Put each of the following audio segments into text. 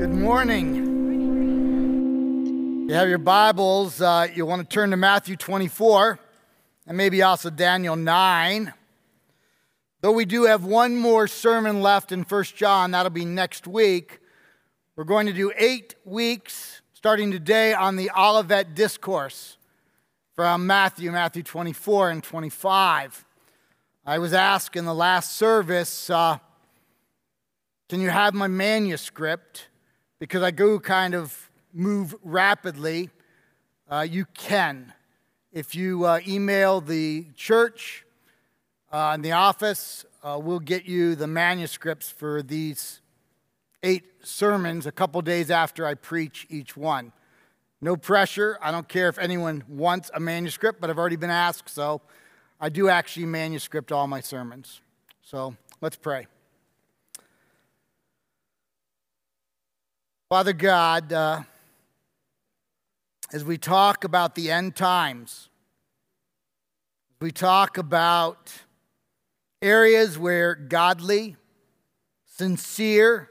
Good morning. You have your Bibles. You want to turn to Matthew 24 and maybe also Daniel 9. Though we do have one more sermon left in 1 John, that'll be next week. We're going to do 8 weeks starting today on the Olivet Discourse from Matthew 24 and 25. I was asked in the last service, can you have my manuscript? Because I go kind of move rapidly. You can. If you email the church and the office, we'll get you the manuscripts for these 8 sermons a couple days after I preach each one. No pressure. I don't care if anyone wants a manuscript, but I've already been asked, so I do actually manuscript all my sermons. So let's pray. Father God, as we talk about the end times, we talk about areas where godly, sincere,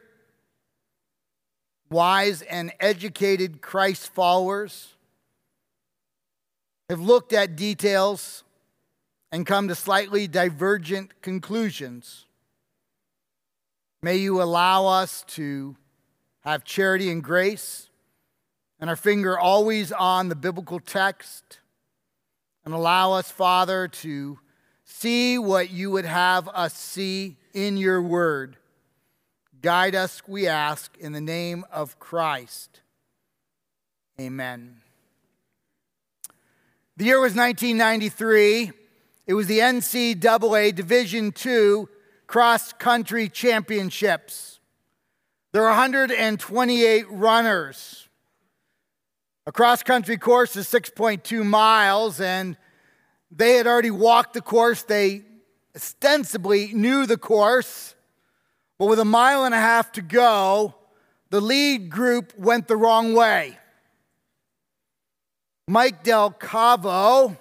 wise, and educated Christ followers have looked at details and come to slightly divergent conclusions. May you allow us to have charity and grace and our finger always on the biblical text, and allow us, Father, to see what you would have us see in your word. Guide us, we ask, in the name of Christ. Amen. The year was 1993. It was the NCAA Division II cross-country championships. There were 128 runners. A cross-country course is 6.2 miles, and they had already walked the course. They ostensibly knew the course, but with a mile and a half to go, the lead group went the wrong way. Mike Del Cavo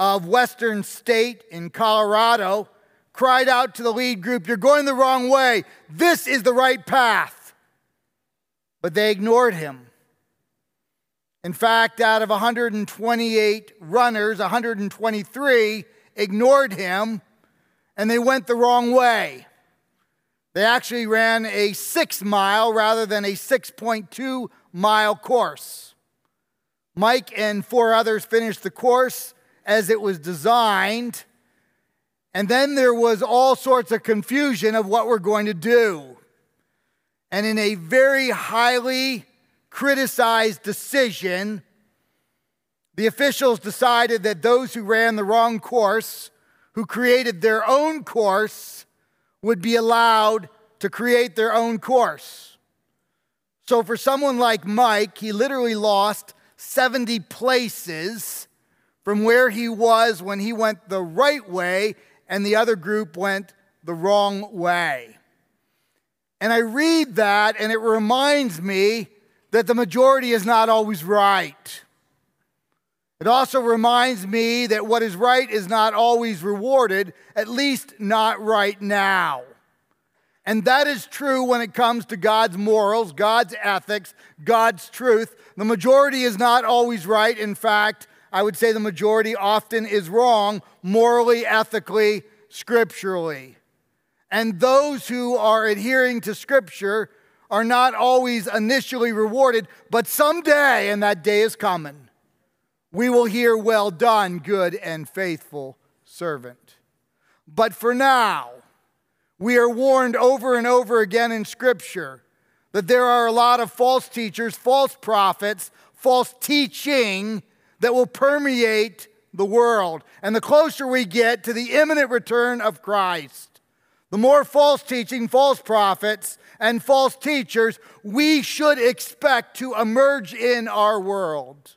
of Western State in Colorado cried out to the lead group, "You're going the wrong way. This is the right path." But they ignored him. In fact, out of 128 runners, 123 ignored him, and they went the wrong way. They actually ran a 6-mile rather than a 6.2-mile course. Mike and 4 others finished the course as it was designed, and then there was all sorts of confusion of what we're going to do. And in a very highly criticized decision, the officials decided that those who ran the wrong course, who created their own course, would be allowed to create their own course. So for someone like Mike, he literally lost 70 places from where he was when he went the right way and the other group went the wrong way. And I read that and it reminds me that the majority is not always right. It also reminds me that what is right is not always rewarded, at least not right now. And that is true when it comes to God's morals, God's ethics, God's truth. The majority is not always right. In fact, I would say the majority often is wrong, morally, ethically, scripturally. And those who are adhering to Scripture are not always initially rewarded, but someday, and that day is coming, we will hear, "Well done, good and faithful servant." But for now, we are warned over and over again in Scripture that there are a lot of false teachers, false prophets, false teaching that will permeate the world. And the closer we get to the imminent return of Christ, the more false teaching, false prophets, and false teachers we should expect to emerge in our world.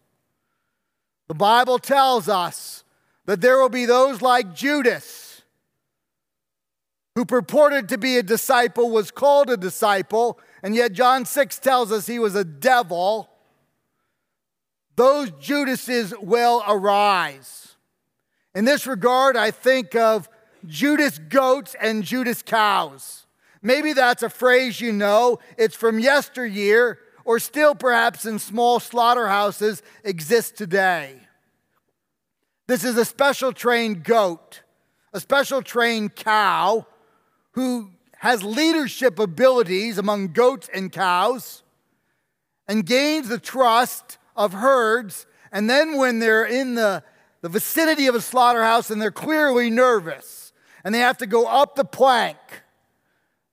The Bible tells us that there will be those like Judas, who purported to be a disciple, was called a disciple, and yet John 6 tells us he was a devil. Those Judases will arise. In this regard, I think of Judas goats and Judas cows. Maybe that's a phrase you know. It's from yesteryear, or still perhaps in small slaughterhouses exists today. This is a special trained goat, a special trained cow who has leadership abilities among goats and cows and gains the trust of herds. And then when they're in the vicinity of a slaughterhouse and they're clearly nervous and they have to go up the plank,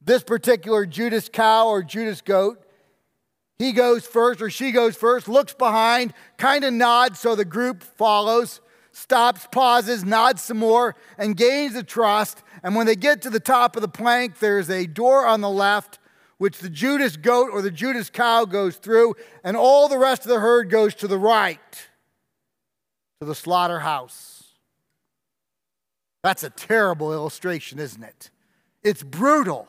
this particular Judas cow or Judas goat, he goes first or she goes first, looks behind, kind of nods so the group follows, stops, pauses, nods some more, and gains the trust. And when they get to the top of the plank, there's a door on the left, which the Judas goat or the Judas cow goes through, and all the rest of the herd goes to the right, to the slaughterhouse. That's a terrible illustration, isn't it? It's brutal.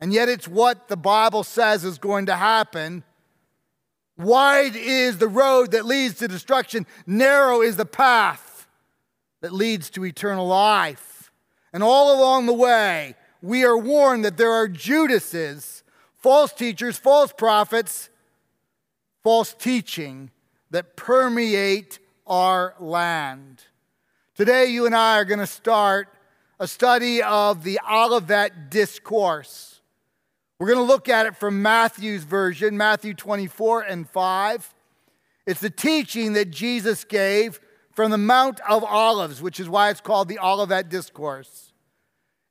And yet it's what the Bible says is going to happen. Wide is the road that leads to destruction. Narrow is the path that leads to eternal life. And all along the way, we are warned that there are Judases, false teachers, false prophets, false teaching that permeate our land. Today, you and I are going to start a study of the Olivet Discourse. We're going to look at it from Matthew's version, Matthew 24 and 5. It's the teaching that Jesus gave from the Mount of Olives, which is why it's called the Olivet Discourse.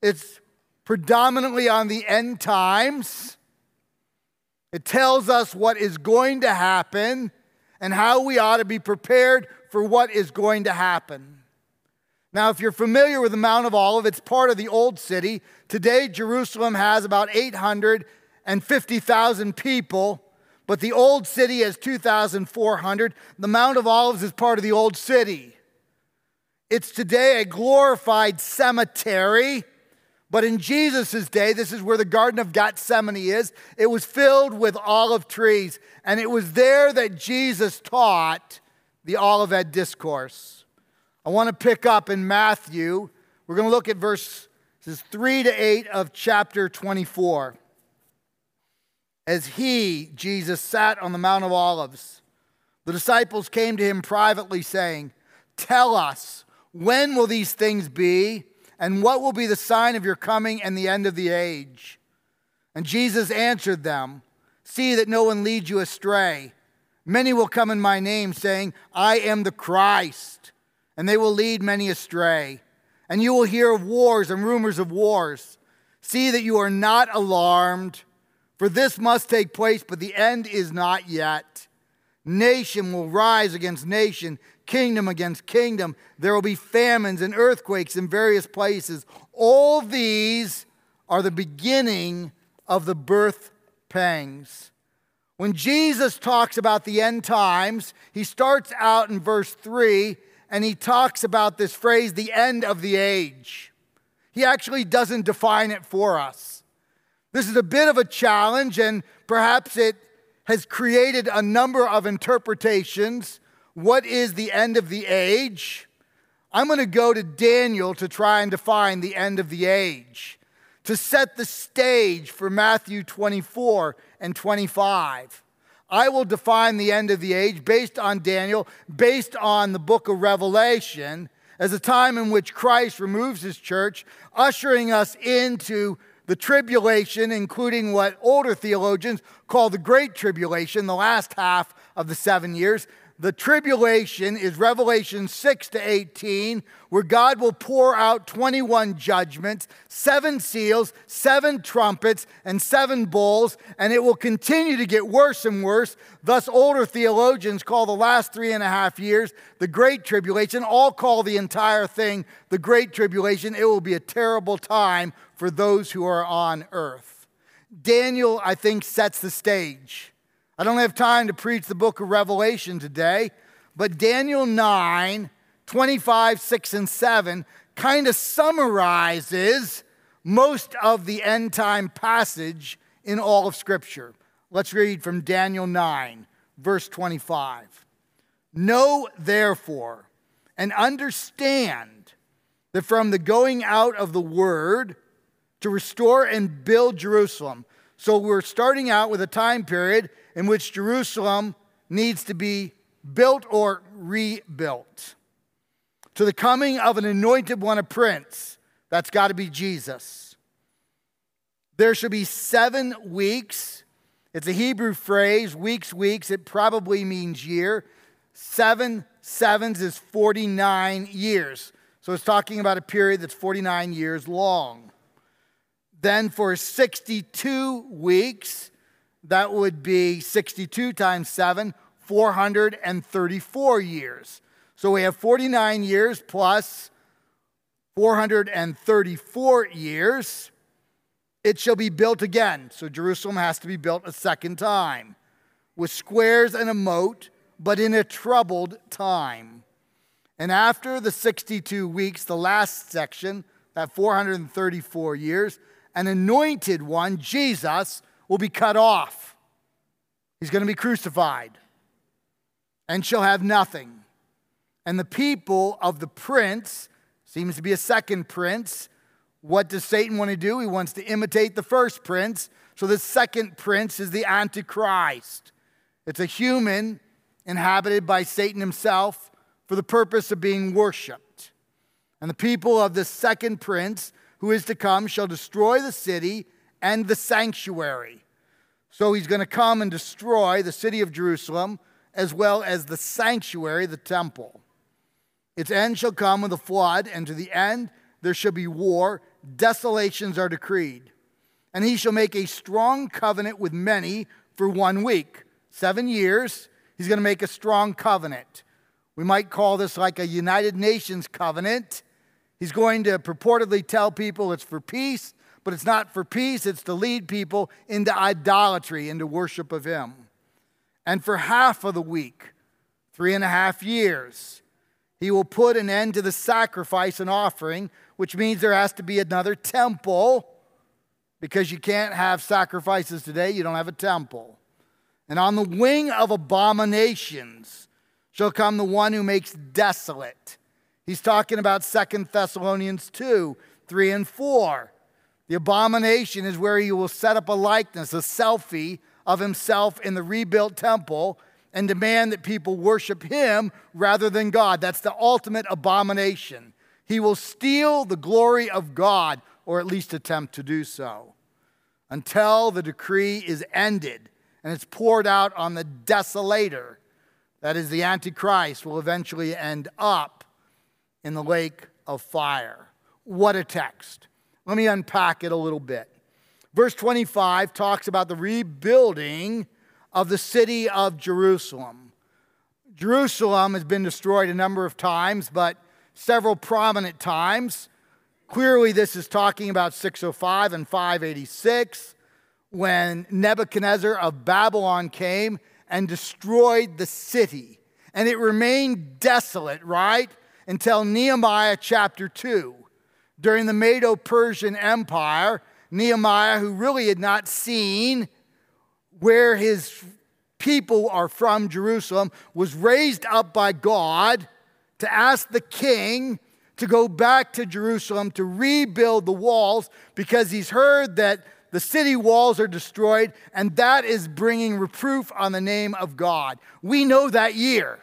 It's predominantly on the end times. It tells us what is going to happen and how we ought to be prepared for what is going to happen. Now, if you're familiar with the Mount of Olives, it's part of the Old City. Today, Jerusalem has about 850,000 people, but the Old City has 2,400. The Mount of Olives is part of the Old City. It's today a glorified cemetery, but in Jesus' day, this is where the Garden of Gethsemane is. It was filled with olive trees, and it was there that Jesus taught the Olivet Discourse. I want to pick up in Matthew. We're going to look at verses 3 to 8 of chapter 24. As he, Jesus, sat on the Mount of Olives, the disciples came to him privately saying, "Tell us, when will these things be, and what will be the sign of your coming and the end of the age?" And Jesus answered them, "See that no one leads you astray. Many will come in my name, saying, 'I am the Christ,' and they will lead many astray. And you will hear of wars and rumors of wars. See that you are not alarmed, for this must take place, but the end is not yet. Nation will rise against nation, kingdom against kingdom. There will be famines and earthquakes in various places. All these are the beginning of the birth pangs." When Jesus talks about the end times, he starts out in verse 3, and he talks about this phrase, the end of the age. He actually doesn't define it for us. This is a bit of a challenge, and perhaps it has created a number of interpretations. What is the end of the age? I'm going to go to Daniel to try and define the end of the age, to set the stage for Matthew 24 and 25. I will define the end of the age based on Daniel, based on the book of Revelation, as a time in which Christ removes his church, ushering us into the tribulation, including what older theologians call the Great Tribulation, the last half of the 7 years. The tribulation is Revelation 6 to 18, where God will pour out 21 judgments, 7 seals, 7 trumpets, and 7 bowls, and it will continue to get worse and worse. Thus, older theologians call the last 3.5 years the Great Tribulation. All call the entire thing the Great Tribulation. It will be a terrible time for those who are on earth. Daniel, I think, sets the stage. I don't have time to preach the book of Revelation today, but Daniel 9, 25, 6, and 7 kind of summarizes most of the end time passage in all of Scripture. Let's read from Daniel 9, verse 25. "Know therefore and understand that from the going out of the word to restore and build Jerusalem. So we're starting out with a time period in which Jerusalem needs to be built or rebuilt. To the coming of an anointed one, a prince, that's got to be Jesus. There should be 7 weeks. It's a Hebrew phrase, weeks. It probably means year. 7 sevens is 49 years. So it's talking about a period that's 49 years long. Then for 62 weeks, that would be 62 times 7, 434 years. So we have 49 years plus 434 years. It shall be built again. So Jerusalem has to be built a second time with squares and a moat, but in a troubled time. And after the 62 weeks, the last section, that 434 years, an anointed one, Jesus, will be cut off. He's going to be crucified and shall have nothing. And the people of the prince, seems to be a second prince. What does Satan want to do? He wants to imitate the first prince. So the second prince is the Antichrist. It's a human inhabited by Satan himself, for the purpose of being worshipped. And the people of the second prince who is to come shall destroy the city and the sanctuary. So he's going to come and destroy the city of Jerusalem as well as the sanctuary, the temple. Its end shall come with a flood, and to the end there shall be war. Desolations are decreed. And he shall make a strong covenant with many for 1 week. 7 years, he's going to make a strong covenant. We might call this like a United Nations covenant. He's going to purportedly tell people it's for peace, but it's not for peace. It's to lead people into idolatry, into worship of him. And for half of the week, 3.5 years, he will put an end to the sacrifice and offering, which means there has to be another temple, because you can't have sacrifices today. You don't have a temple. And on the wing of abominations shall come the one who makes desolate. He's talking about 2 Thessalonians 2, 3 and 4. The abomination is where he will set up a likeness, a selfie of himself in the rebuilt temple, and demand that people worship him rather than God. That's the ultimate abomination. He will steal the glory of God, or at least attempt to do so, until the decree is ended and it's poured out on the desolator. That is, the Antichrist will eventually end up in the lake of fire. What a text. Let me unpack it a little bit. Verse 25 talks about the rebuilding of the city of Jerusalem. Jerusalem has been destroyed a number of times, but several prominent times. Clearly, this is talking about 605 and 586, when Nebuchadnezzar of Babylon came and destroyed the city. And it remained desolate, right? Until Nehemiah chapter 2. During the Medo-Persian Empire, Nehemiah, who really had not seen where his people are from, Jerusalem, was raised up by God to ask the king to go back to Jerusalem to rebuild the walls, because he's heard that the city walls are destroyed, and that is bringing reproof on the name of God. We know that year.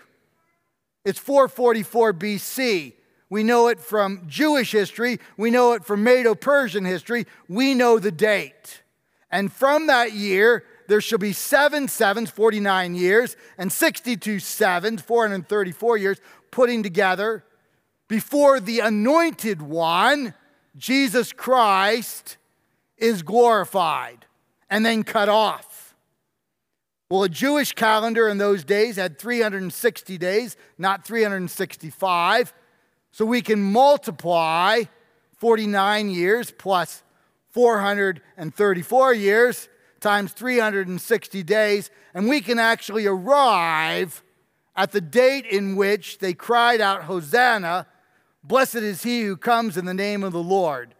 It's 444 BC. We know it from Jewish history. We know it from Medo-Persian history. We know the date. And from that year, there shall be 7 sevens, 49 years, and 62 sevens, 434 years, putting together before the anointed one, Jesus Christ, is glorified and then cut off. Well, a Jewish calendar in those days had 360 days, not 365. So we can multiply 49 years plus 434 years times 360 days, and we can actually arrive at the date in which they cried out, Hosanna, blessed is he who comes in the name of the Lord.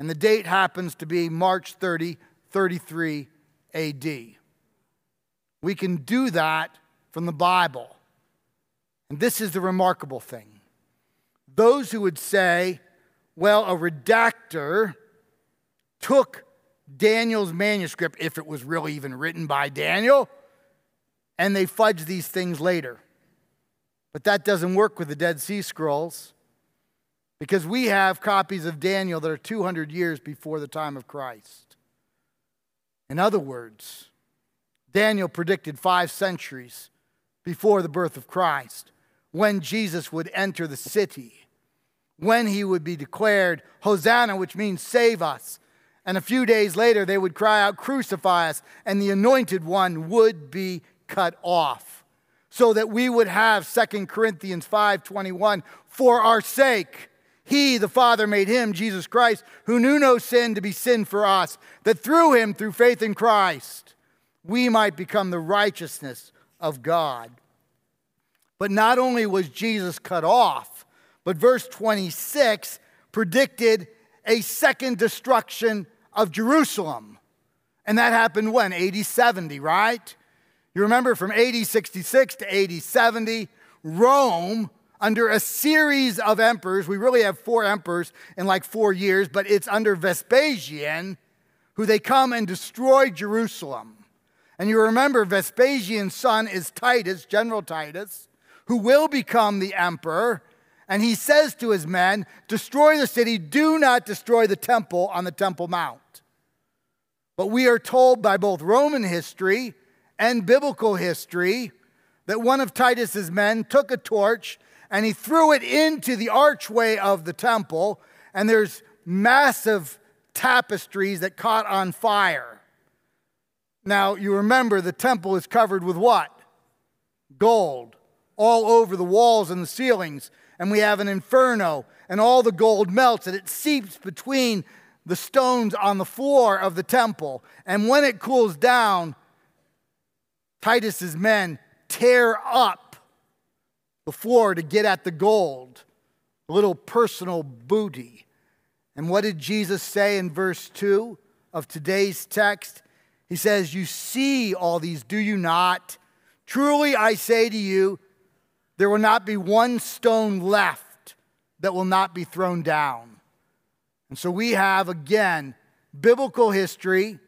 And the date happens to be March 30, 33 AD. We can do that from the Bible. And this is the remarkable thing. Those who would say, well, a redactor took Daniel's manuscript, if it was really even written by Daniel, and they fudged these things later. But that doesn't work with the Dead Sea Scrolls, because we have copies of Daniel that are 200 years before the time of Christ. In other words, Daniel predicted 5 centuries before the birth of Christ when Jesus would enter the city, when he would be declared Hosanna, which means save us. And a few days later, they would cry out, crucify us, and the anointed one would be cut off, so that we would have 2 Corinthians 5:21, for our sake, he, the Father, made him, Jesus Christ, who knew no sin, to be sin for us, that through him, through faith in Christ, we might become the righteousness of God. But not only was Jesus cut off, but verse 26 predicted a second destruction of Jerusalem. And that happened when? AD 70, right? You remember from AD 66 to AD 70, Rome, under a series of emperors, we really have 4 emperors in like 4 years, but it's under Vespasian, who they come and destroy Jerusalem. And you remember Vespasian's son is Titus, General Titus, who will become the emperor. And he says to his men, destroy the city, do not destroy the temple on the Temple Mount. But we are told by both Roman history and biblical history that one of Titus's men took a torch and he threw it into the archway of the temple, and there's massive tapestries that caught on fire. Now, you remember the temple is covered with what? Gold, all over the walls and the ceilings. And we have an inferno, and all the gold melts, and it seeps between the stones on the floor of the temple. And when it cools down, Titus's men tear up the floor to get at the gold, a little personal booty. And what did Jesus say in verse 2 of today's text? He says, you see all these, do you not? Truly I say to you, there will not be one stone left that will not be thrown down. And so we have, again, biblical history.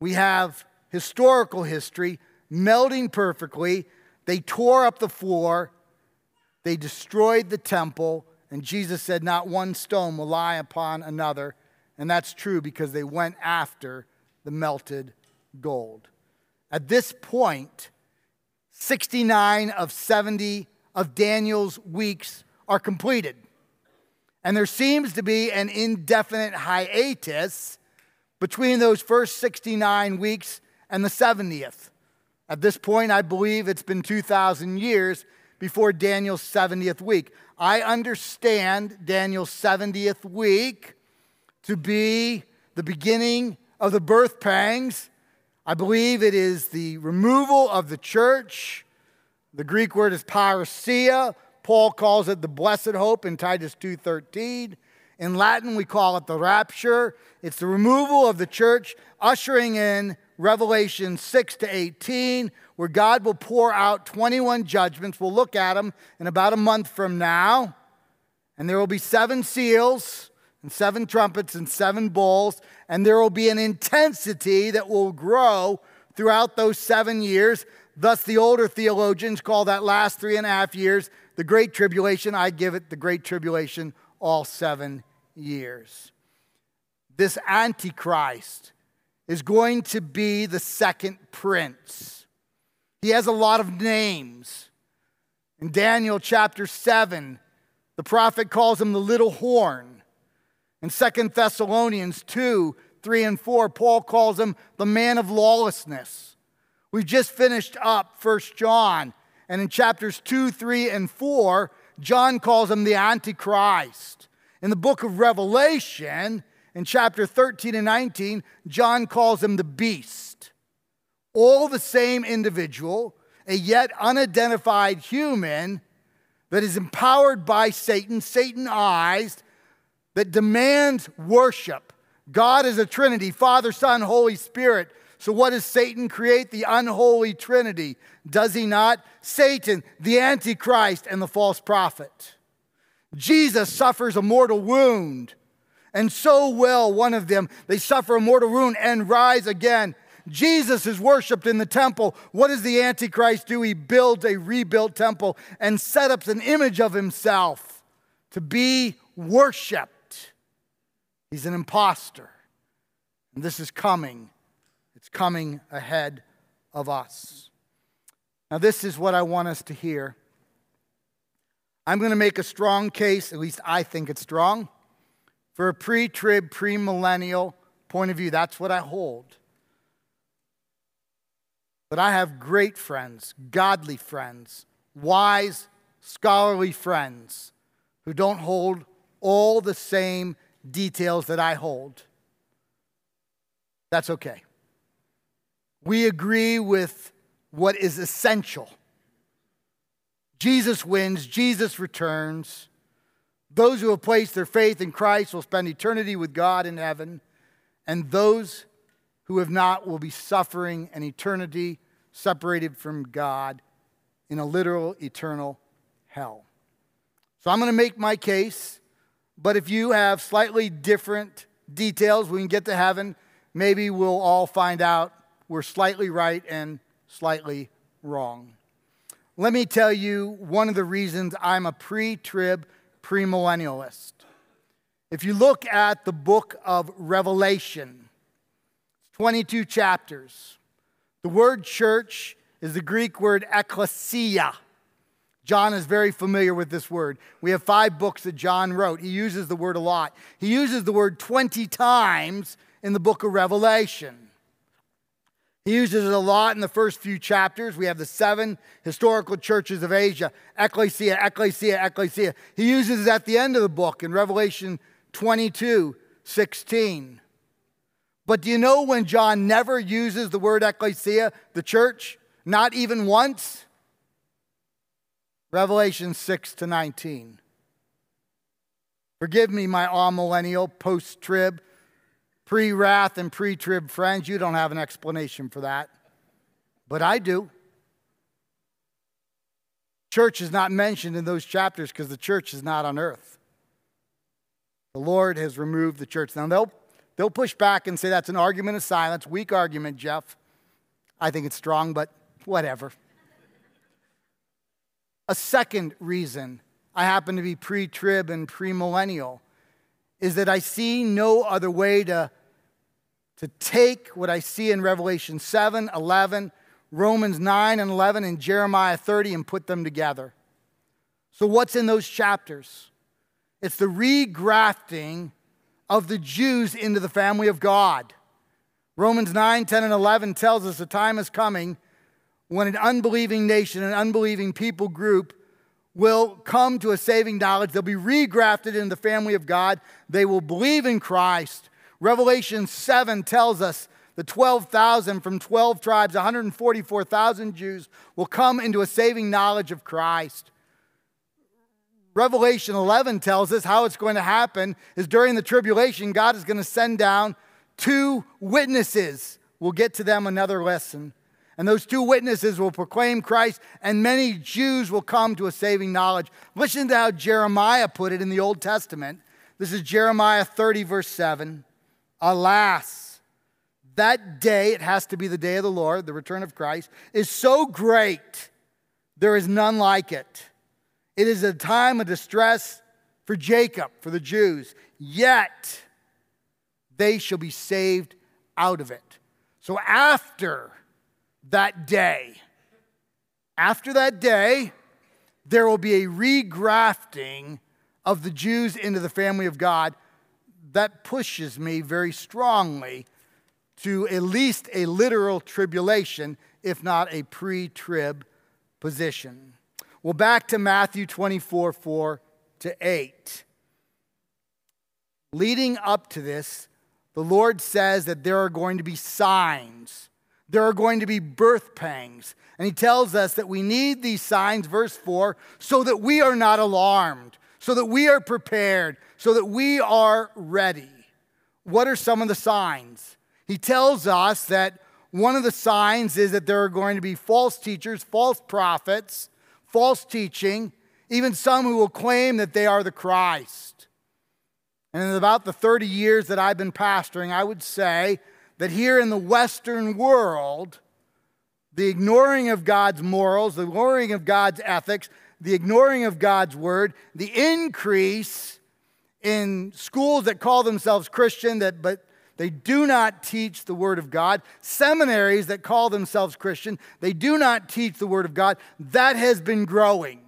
We have historical history melding perfectly. They tore up the floor. They destroyed the temple. And Jesus said, not one stone will lie upon another. And that's true because they went after the melted gold. At this point, 69 of 70 of Daniel's weeks are completed. And there seems to be an indefinite hiatus between those first 69 weeks and the 70th. At this point, I believe it's been 2,000 years before Daniel's 70th week. I understand Daniel's 70th week to be the beginning of the birth pangs. I believe it is the removal of the church. The Greek word is parousia. Paul calls it the blessed hope in Titus 2:13. In Latin, we call it the rapture. It's the removal of the church, ushering in Revelation 6 to 18, where God will pour out 21 judgments. We'll look at them in about a month from now. And there will be 7 seals. And 7 trumpets and 7 bowls, and there will be an intensity that will grow throughout those 7 years. Thus, the older theologians call that last 3.5 years the Great Tribulation. I give it the Great Tribulation, all 7 years. This Antichrist is going to be the second prince. He has a lot of names. In Daniel chapter 7, the prophet calls him the little horn. In 2 Thessalonians 2, 3, and 4, Paul calls him the man of lawlessness. We've just finished up 1 John, and in chapters 2, 3, and 4, John calls him the Antichrist. In the book of Revelation, in chapter 13 and 19, John calls him the beast. All the same individual, a yet unidentified human that is empowered by Satan, Satan-ized, that demands worship. God is a Trinity, Father, Son, Holy Spirit. So what does Satan create? The unholy Trinity, does he not? Satan, the Antichrist, and the false prophet. Jesus suffers a mortal wound, and so will one of them. They suffer a mortal wound and rise again. Jesus is worshiped in the temple. What does the Antichrist do? He builds a rebuilt temple and set up an image of himself to be worshiped. He's an imposter. And this is coming. It's coming ahead of us. Now, this is what I want us to hear. I'm going to make a strong case, at least I think it's strong, for a pre-trib, pre-millennial point of view. That's what I hold. But I have great friends, godly friends, wise, scholarly friends who don't hold all the same details that I hold. That's okay. We agree with what is essential. Jesus wins, Jesus returns. Those who have placed their faith in Christ will spend eternity with God in heaven, and those who have not will be suffering an eternity separated from God in a literal eternal hell. So I'm going to make my case, but if you have slightly different details, we can get to heaven. Maybe we'll all find out we're slightly right and slightly wrong. Let me tell you one of the reasons I'm a pre-trib, premillennialist. If you look at the book of Revelation, 22 chapters. The word church is the Greek word ekklesia. John is very familiar with this word. We have 5 books that John wrote. He uses the word a lot. He uses the word 20 times in the book of Revelation. He uses it a lot in the first few chapters. We have the 7 historical churches of Asia. Ekklesia, ekklesia, ekklesia. He uses it at the end of the book in Revelation 22:16. But do you know when John never uses the word ekklesia, the church, not even once? Revelation 6:19. Forgive me, my all-millennial, post-trib, pre-wrath and pre-trib friends. You don't have an explanation for that. But I do. Church is not mentioned in those chapters because the church is not on earth. The Lord has removed the church. Now, they'll push back and say that's an argument of silence, weak argument, Jeff. I think it's strong, but whatever. A second reason I happen to be pre-trib and pre-millennial is that I see no other way to take what I see in Revelation 7, 11, Romans 9 and 11, and Jeremiah 30 and put them together. So what's in those chapters? It's the regrafting of the Jews into the family of God. Romans 9, 10, and 11 tells us the time is coming when an unbelieving nation, an unbelieving people group will come to a saving knowledge. They'll be regrafted into the family of God. They will believe in Christ. Revelation 7 tells us the 12,000 from 12 tribes, 144,000 Jews will come into a saving knowledge of Christ. Revelation 11 tells us how it's going to happen is during the tribulation, God is going to send down 2 witnesses. We'll get to them another lesson. And those 2 witnesses will proclaim Christ, and many Jews will come to a saving knowledge. Listen to how Jeremiah put it in the Old Testament. This is Jeremiah 30:7. Alas, that day, it has to be the day of the Lord, the return of Christ, is so great, there is none like it. It is a time of distress for Jacob, for the Jews, yet they shall be saved out of it. So after that day, there will be a regrafting of the Jews into the family of God. That pushes me very strongly to at least a literal tribulation, if not a pre-trib position. Well, back to Matthew 24:4-8. Leading up to this, the Lord says that there are going to be signs. There are going to be birth pangs. And he tells us that we need these signs, verse 4, so that we are not alarmed, so that we are prepared, so that we are ready. What are some of the signs? He tells us that one of the signs is that there are going to be false teachers, false prophets, false teaching, even some who will claim that they are the Christ. And in about the 30 years that I've been pastoring, I would say that here in the Western world, the ignoring of God's morals, the ignoring of God's ethics, the ignoring of God's word, the increase in schools that call themselves Christian but they do not teach the word of God, seminaries that call themselves Christian, they do not teach the word of God, that has been growing.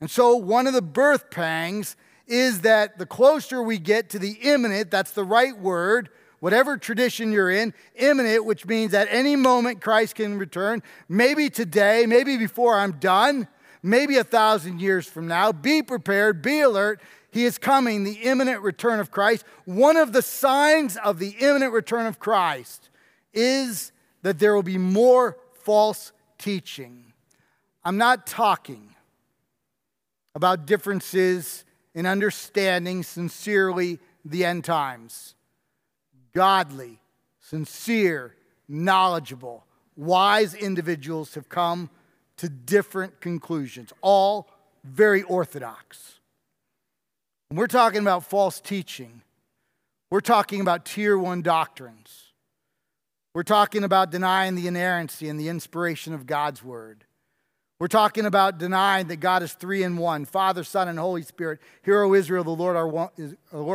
And so one of the birth pangs is that the closer we get to the imminent, that's the right word, whatever tradition you're in, imminent, which means at any moment Christ can return, maybe today, maybe before I'm done, maybe 1,000 years from now. Be prepared, be alert. He is coming, the imminent return of Christ. One of the signs of the imminent return of Christ is that there will be more false teaching. I'm not talking about differences in understanding sincerely the end times. Godly, sincere, knowledgeable, wise individuals have come to different conclusions, all very orthodox. When we're talking about false teaching, we're talking about tier 1 doctrines. We're talking about denying the inerrancy and the inspiration of God's word. We're talking about denying that God is 3 in 1, Father, Son, and Holy Spirit. Hear, O Israel, the Lord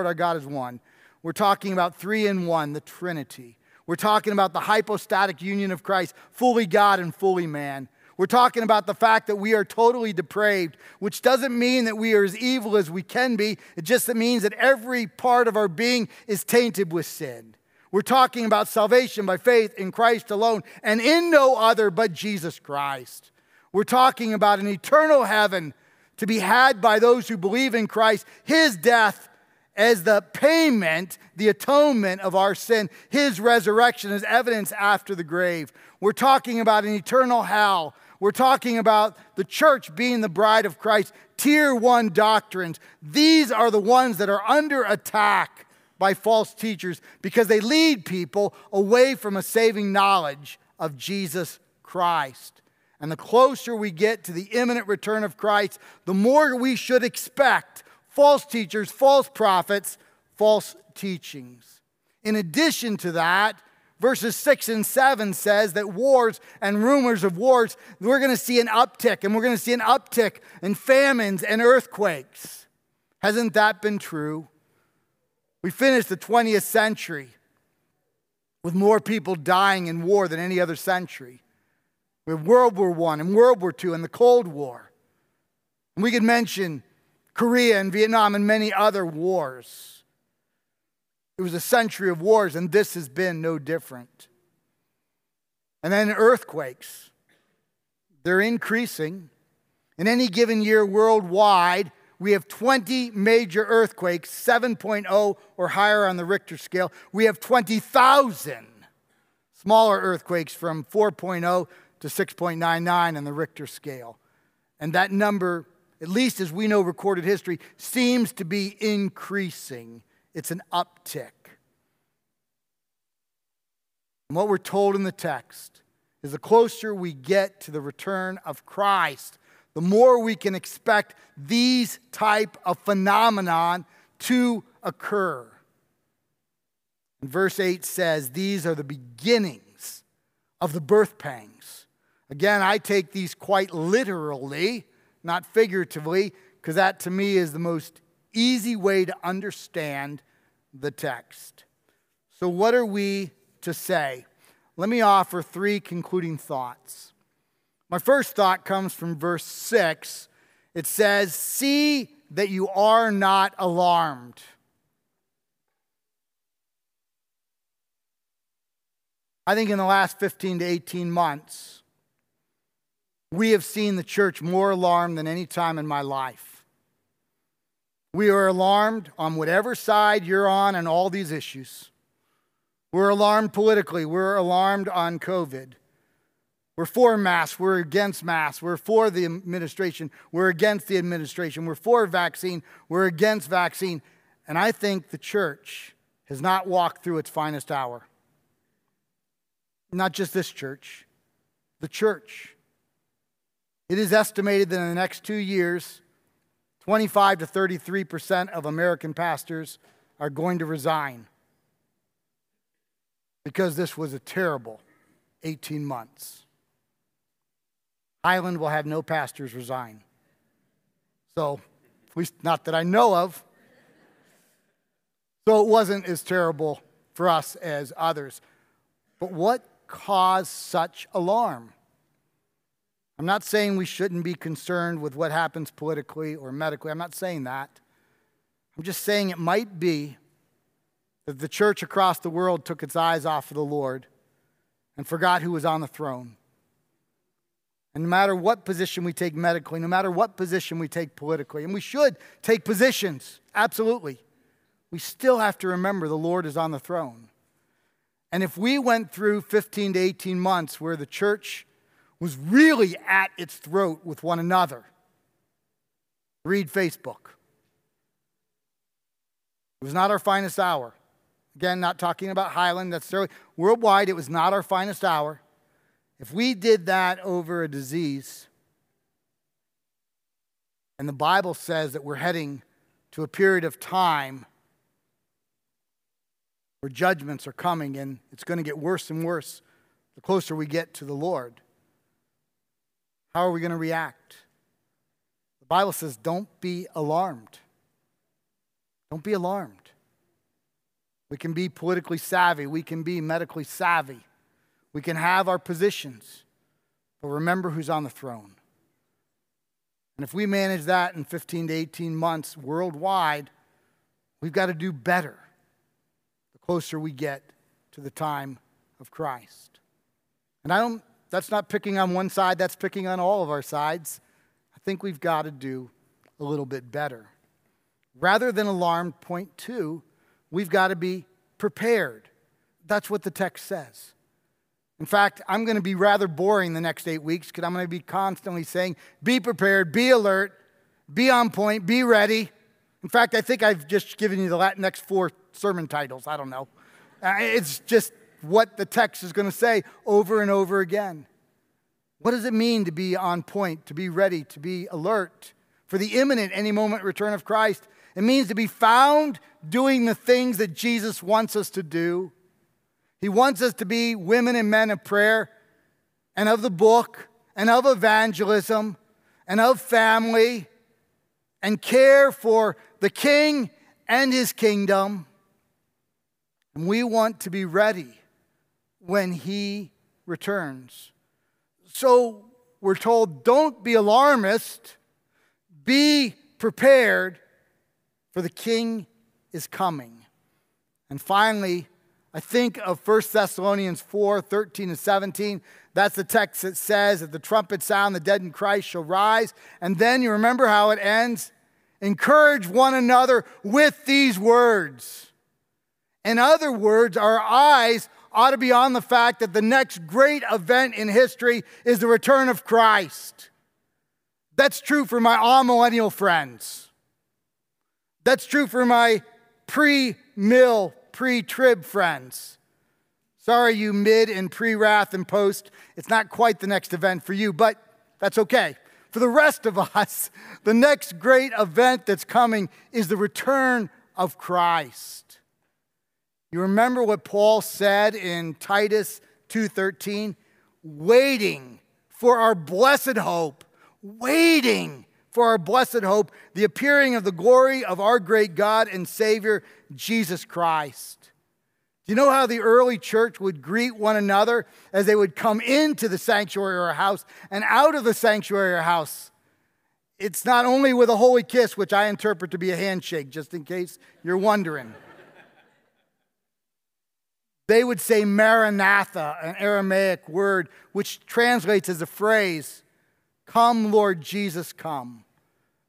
our God is one. We're talking about 3 in 1, the Trinity. We're talking about the hypostatic union of Christ, fully God and fully man. We're talking about the fact that we are totally depraved, which doesn't mean that we are as evil as we can be. It just means that every part of our being is tainted with sin. We're talking about salvation by faith in Christ alone and in no other but Jesus Christ. We're talking about an eternal heaven to be had by those who believe in Christ, his death as the payment, the atonement of our sin, his resurrection is evidence after the grave. We're talking about an eternal hell. We're talking about the church being the bride of Christ, tier 1 doctrines. These are the ones that are under attack by false teachers because they lead people away from a saving knowledge of Jesus Christ. And the closer we get to the imminent return of Christ, the more we should expect false teachers, false prophets, false teachings. In addition to that, verses 6 and 7 says that wars and rumors of wars, we're going to see an uptick, and we're going to see an uptick in famines and earthquakes. Hasn't that been true? We finished the 20th century with more people dying in war than any other century. We have World War I and World War II and the Cold War. And we could mention Korea and Vietnam and many other wars. It was a century of wars, and this has been no different. And then earthquakes. They're increasing. In any given year worldwide, we have 20 major earthquakes, 7.0 or higher on the Richter scale. We have 20,000 smaller earthquakes from 4.0 to 6.99 on the Richter scale. And that number, at least as we know recorded history, seems to be increasing. It's an uptick. And what we're told in the text is the closer we get to the return of Christ, the more we can expect these type of phenomenon to occur. And verse 8 says, these are the beginnings of the birth pangs. Again, I take these quite literally, not figuratively, because that to me is the most easy way to understand the text. So what are we to say? Let me offer 3 concluding thoughts. My first thought comes from verse 6. It says, see that you are not alarmed. I think in the last 15 to 18 months, we have seen the church more alarmed than any time in my life. We are alarmed on whatever side you're on all these issues. We're alarmed politically. We're alarmed on COVID. We're for masks. We're against masks. We're for the administration. We're against the administration. We're for vaccine. We're against vaccine. And I think the church has not walked through its finest hour. Not just this church, the church. It is estimated that in the next 2 years, 25 to 33% of American pastors are going to resign because this was a terrible 18 months. Highland will have no pastors resign. So, at least not that I know of. So it wasn't as terrible for us as others. But what caused such alarm? I'm not saying we shouldn't be concerned with what happens politically or medically. I'm not saying that. I'm just saying it might be that the church across the world took its eyes off of the Lord and forgot who was on the throne. And no matter what position we take medically, no matter what position we take politically, and we should take positions, absolutely, we still have to remember the Lord is on the throne. And if we went through 15 to 18 months where the church was really at its throat with one another, read Facebook. It was not our finest hour. Again, not talking about Highland necessarily. Worldwide, it was not our finest hour. If we did that over a disease, and the Bible says that we're heading to a period of time where judgments are coming, and it's going to get worse and worse the closer we get to the Lord, how are we going to react? The Bible says, don't be alarmed. Don't be alarmed. We can be politically savvy. We can be medically savvy. We can have our positions, but remember who's on the throne. And if we manage that in 15 to 18 months worldwide, we've got to do better the closer we get to the time of Christ. And that's not picking on one side, that's picking on all of our sides. I think we've got to do a little bit better. Rather than alarmed, point two, we've got to be prepared. That's what the text says. In fact, I'm going to be rather boring the next 8 weeks because I'm going to be constantly saying, be prepared, be alert, be on point, be ready. In fact, I think I've just given you the next 4 sermon titles. I don't know. It's just what the text is going to say over and over again. What does it mean to be on point, to be ready, to be alert for the imminent any moment return of Christ? It means to be found doing the things that Jesus wants us to do. He wants us to be women and men of prayer and of the book and of evangelism and of family and care for the King and his kingdom. And we want to be ready when he returns. So we're told, don't be alarmist. Be prepared, for the King is coming. And finally, I think of 1 Thessalonians 4, 13 and 17. That's the text that says, at the trumpet sound, the dead in Christ shall rise. And then you remember how it ends. Encourage one another with these words. In other words, our eyes ought to be on the fact that the next great event in history is the return of Christ. That's true for my all-millennial friends. That's true for my pre-mill friends. Pre-trib friends. Sorry, you mid and pre-wrath and post. It's not quite the next event for you, but that's okay. For the rest of us, the next great event that's coming is the return of Christ. You remember what Paul said in Titus 2:13? Waiting for our blessed hope. Waiting for our blessed hope, the appearing of the glory of our great God and Savior, Jesus Christ. Do you know how the early church would greet one another as they would come into the sanctuary or house and out of the sanctuary or house? It's not only with a holy kiss, which I interpret to be a handshake, just in case you're wondering. They would say Maranatha, an Aramaic word, which translates as a phrase, come, Lord Jesus, come.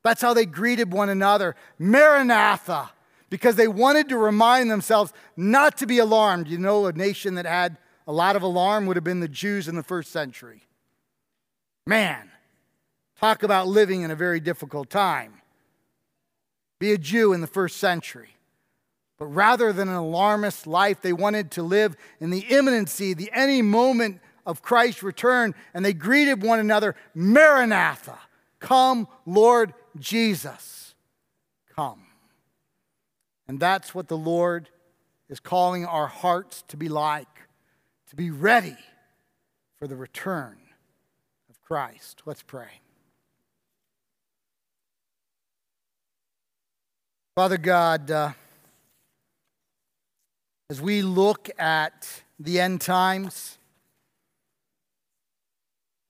That's how they greeted one another, Maranatha, because they wanted to remind themselves not to be alarmed. You know, a nation that had a lot of alarm would have been the Jews in the 1st century. Man, talk about living in a very difficult time. Be a Jew in the 1st century. But rather than an alarmist life, they wanted to live in the imminency, the any moment of Christ's return, and they greeted one another, Maranatha, come Lord Jesus. come. And that's what the Lord is calling our hearts to be like, to be ready for the return of Christ. Let's pray. Father God, as we look at the end times,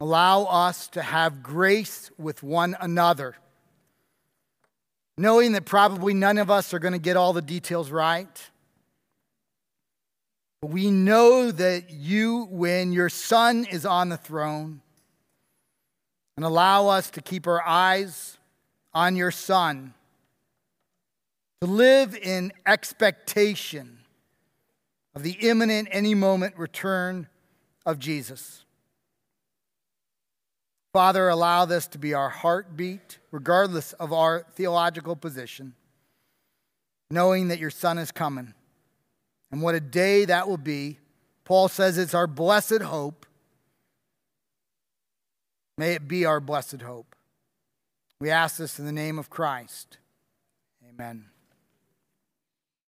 allow us to have grace with one another, knowing that probably none of us are going to get all the details right. But we know that you, when your Son is on the throne, and allow us to keep our eyes on your Son, to live in expectation of the imminent, any moment return of Jesus. Father, allow this to be our heartbeat, regardless of our theological position, knowing that your Son is coming. And what a day that will be. Paul says it's our blessed hope. May it be our blessed hope. We ask this in the name of Christ. Amen.